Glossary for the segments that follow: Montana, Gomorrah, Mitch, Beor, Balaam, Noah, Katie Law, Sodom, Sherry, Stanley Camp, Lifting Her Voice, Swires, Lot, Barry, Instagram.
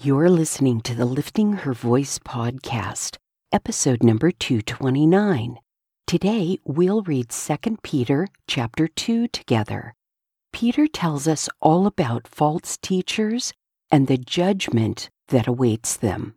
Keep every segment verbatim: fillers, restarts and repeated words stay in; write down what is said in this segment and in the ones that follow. You're listening to the Lifting Her Voice podcast, episode number two twenty-nine. Today, we'll read Second Peter chapter two together. Peter tells us all about false teachers and the judgment that awaits them.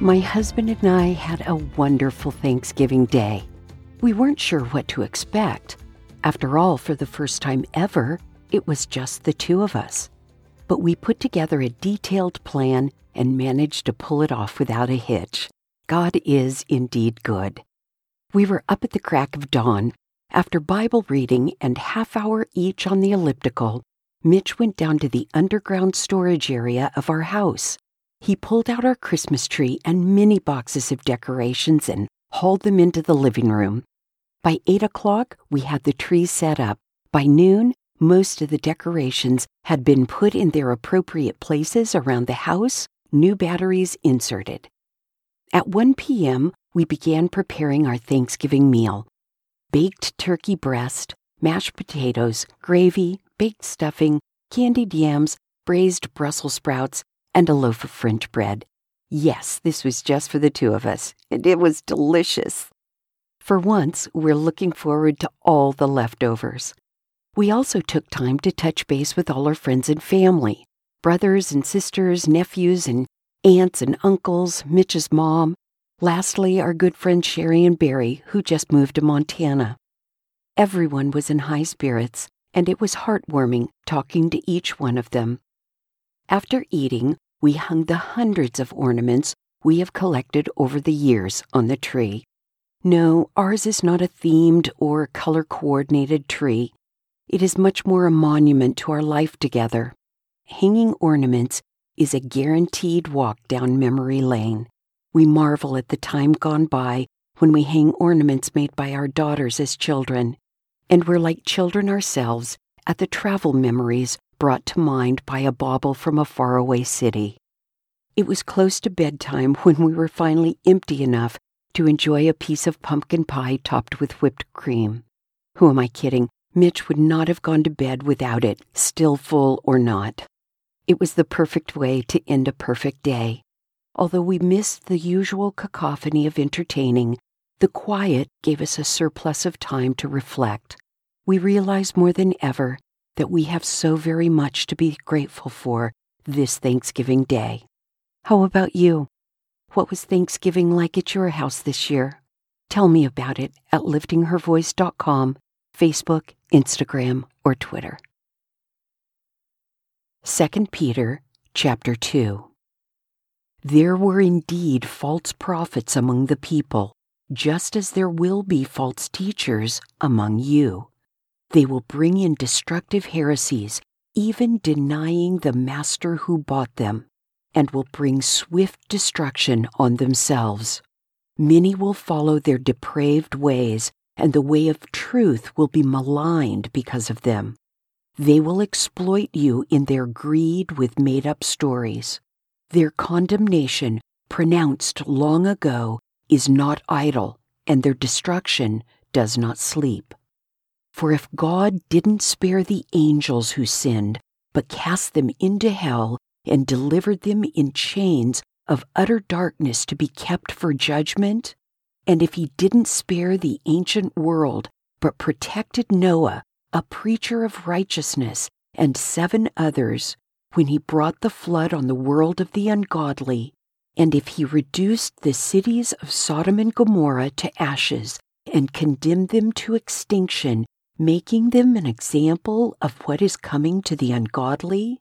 My husband and I had a wonderful Thanksgiving day. We weren't sure what to expect. After all, for the first time ever, it was just the two of us. But we put together a detailed plan and managed to pull it off without a hitch. God is indeed good. We were up at the crack of dawn. After Bible reading and half hour each on the elliptical, Mitch went down to the underground storage area of our house. He pulled out our Christmas tree and many boxes of decorations and hauled them into the living room. By eight o'clock, we had the tree set up. By noon, most of the decorations had been put in their appropriate places around the house, new batteries inserted. At one p.m., we began preparing our Thanksgiving meal. Baked turkey breast, mashed potatoes, gravy, baked stuffing, candied yams, braised Brussels sprouts, and a loaf of French bread. Yes, this was just for the two of us, and it was delicious. For once, we're looking forward to all the leftovers. We also took time to touch base with all our friends and family, brothers and sisters, nephews and aunts and uncles, Mitch's mom, lastly, our good friend Sherry and Barry, who just moved to Montana. Everyone was in high spirits, and it was heartwarming talking to each one of them. After eating, we hung the hundreds of ornaments we have collected over the years on the tree. No, ours is not a themed or color-coordinated tree. It is much more a monument to our life together. Hanging ornaments is a guaranteed walk down memory lane. We marvel at the time gone by when we hang ornaments made by our daughters as children, and we're like children ourselves at the travel memories brought to mind by a bauble from a faraway city. It was close to bedtime when we were finally empty enough to enjoy a piece of pumpkin pie topped with whipped cream. Who am I kidding? Mitch would not have gone to bed without it, still full or not. It was the perfect way to end a perfect day. Although we missed the usual cacophony of entertaining, the quiet gave us a surplus of time to reflect. We realized more than ever that we have so very much to be grateful for this Thanksgiving Day. How about you? What was Thanksgiving like at your house this year? Tell me about it at lifting her voice dot com, Facebook, Instagram, or Twitter. Second Peter chapter two. There were indeed false prophets among the people, just as there will be false teachers among you. They will bring in destructive heresies, even denying the master who bought them, and will bring swift destruction on themselves. Many will follow their depraved ways, and the way of truth will be maligned because of them. They will exploit you in their greed with made-up stories. Their condemnation, pronounced long ago, is not idle, and their destruction does not sleep. For if God didn't spare the angels who sinned, but cast them into hell and delivered them in chains of utter darkness to be kept for judgment, and if he didn't spare the ancient world but protected Noah, a preacher of righteousness, and seven others, when he brought the flood on the world of the ungodly, and if he reduced the cities of Sodom and Gomorrah to ashes and condemned them to extinction, making them an example of what is coming to the ungodly,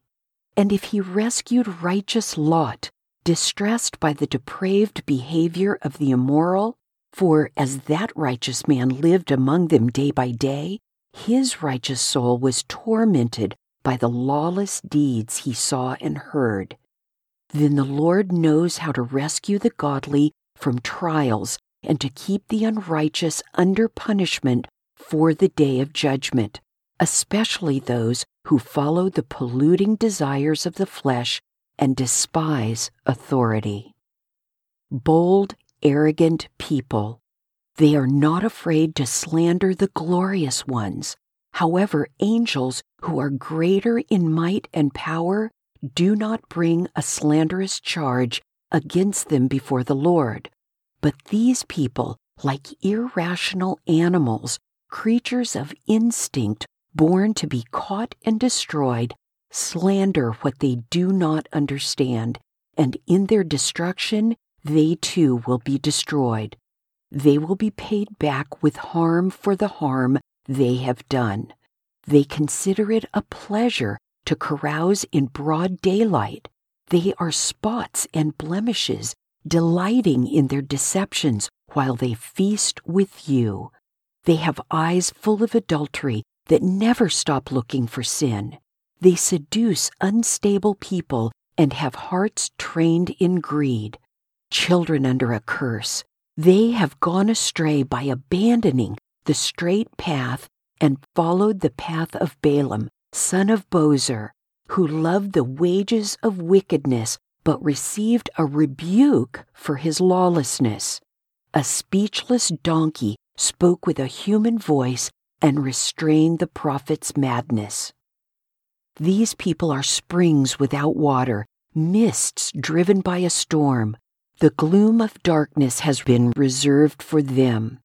and if he rescued righteous Lot, distressed by the depraved behavior of the immoral, for as that righteous man lived among them day by day, his righteous soul was tormented by the lawless deeds he saw and heard. Then the Lord knows how to rescue the godly from trials and to keep the unrighteous under punishment for the day of judgment, especially those who follow the polluting desires of the flesh and despise authority. Bold, arrogant people. They are not afraid to slander the glorious ones. However, angels who are greater in might and power do not bring a slanderous charge against them before the Lord. But these people, like irrational animals, creatures of instinct born to be caught and destroyed, slander what they do not understand, and in their destruction they too will be destroyed. They will be paid back with harm for the harm they have done. They consider it a pleasure to carouse in broad daylight. They are spots and blemishes, delighting in their deceptions while they feast with you. They have eyes full of adultery that never stop looking for sin. They seduce unstable people and have hearts trained in greed. Children under a curse, they have gone astray by abandoning the straight path and followed the path of Balaam, son of Beor, who loved the wages of wickedness but received a rebuke for his lawlessness. A speechless donkey spoke with a human voice and restrained the prophet's madness. These people are springs without water, mists driven by a storm. The gloom of darkness has been reserved for them.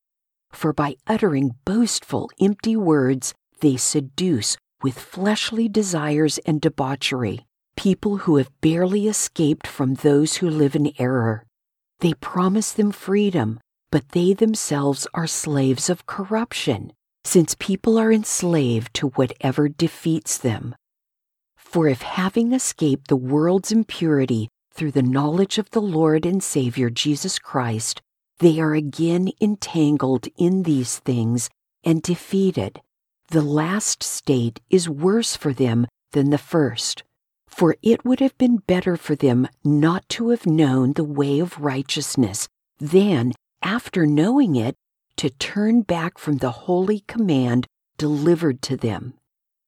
For by uttering boastful, empty words, they seduce with fleshly desires and debauchery, people who have barely escaped from those who live in error. They promise them freedom, but they themselves are slaves of corruption, since people are enslaved to whatever defeats them. For if having escaped the world's impurity through the knowledge of the Lord and Savior Jesus Christ, they are again entangled in these things and defeated, the last state is worse for them than the first. For it would have been better for them not to have known the way of righteousness than, after knowing it, to turn back from the holy command delivered to them.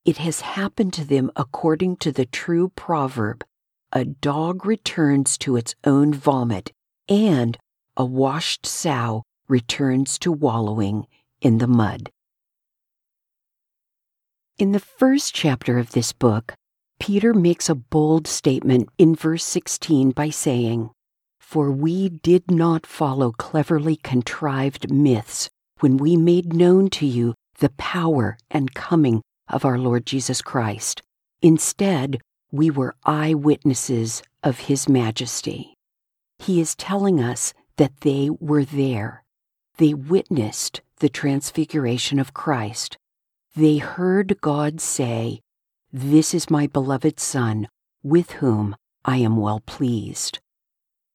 It has happened to them according to the true proverb, a dog returns to its own vomit, and a washed sow returns to wallowing in the mud. In the first chapter of this book, Peter makes a bold statement in verse sixteen by saying, "For we did not follow cleverly contrived myths when we made known to you the power and coming of our Lord Jesus Christ. Instead, we were eyewitnesses of his majesty." He is telling us that they were there. They witnessed the transfiguration of Christ. They heard God say, "This is my beloved Son, with whom I am well pleased."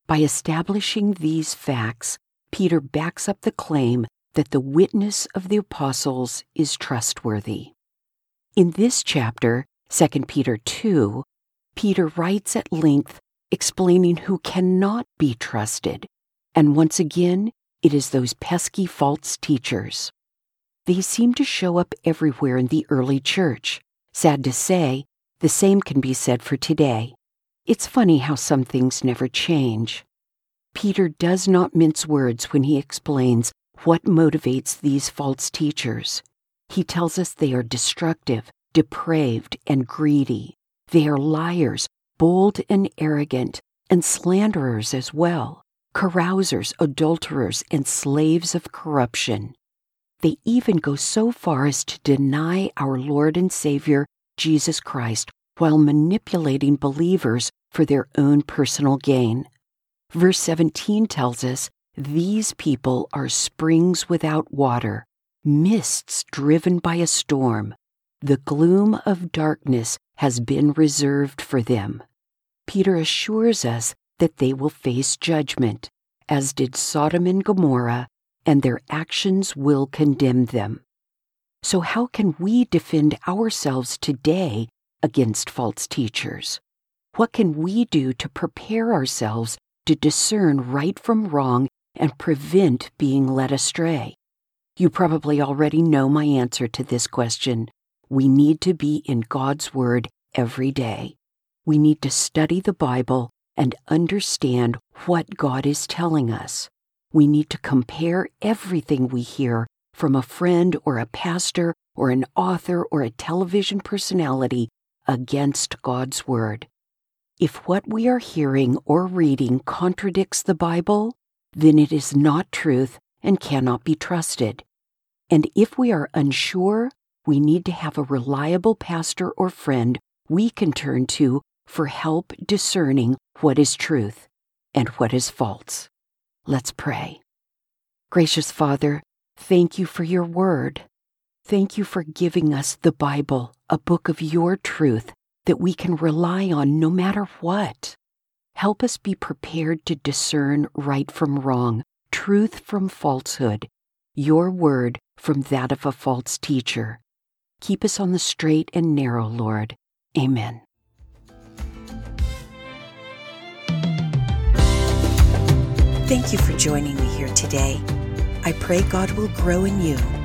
By establishing these facts, Peter backs up the claim that the witness of the apostles is trustworthy. In this chapter, Second Peter two, Peter writes at length explaining who cannot be trusted, and once again, it is those pesky false teachers. They seem to show up everywhere in the early church. Sad to say, the same can be said for today. It's funny how some things never change. Peter does not mince words when he explains what motivates these false teachers. He tells us they are destructive, depraved, and greedy. They are liars, bold and arrogant, and slanderers as well, carousers, adulterers, and slaves of corruption. They even go so far as to deny our Lord and Savior, Jesus Christ, while manipulating believers for their own personal gain. Verse seventeen tells us, "These people are springs without water, mists driven by a storm. The gloom of darkness has been reserved for them." Peter assures us that they will face judgment, as did Sodom and Gomorrah, and their actions will condemn them. So how can we defend ourselves today against false teachers? What can we do to prepare ourselves to discern right from wrong and prevent being led astray? You probably already know my answer to this question. We need to be in God's Word every day. We need to study the Bible and understand what God is telling us. We need to compare everything we hear from a friend or a pastor or an author or a television personality against God's Word. If what we are hearing or reading contradicts the Bible, then it is not truth and cannot be trusted. And if we are unsure, we need to have a reliable pastor or friend we can turn to for help discerning what is truth and what is false. Let's pray. Gracious Father, thank you for your word. Thank you for giving us the Bible, a book of your truth that we can rely on no matter what. Help us be prepared to discern right from wrong, truth from falsehood, your word from that of a false teacher. Keep us on the straight and narrow, Lord. Amen. Thank you for joining me here today. I pray God will grow in you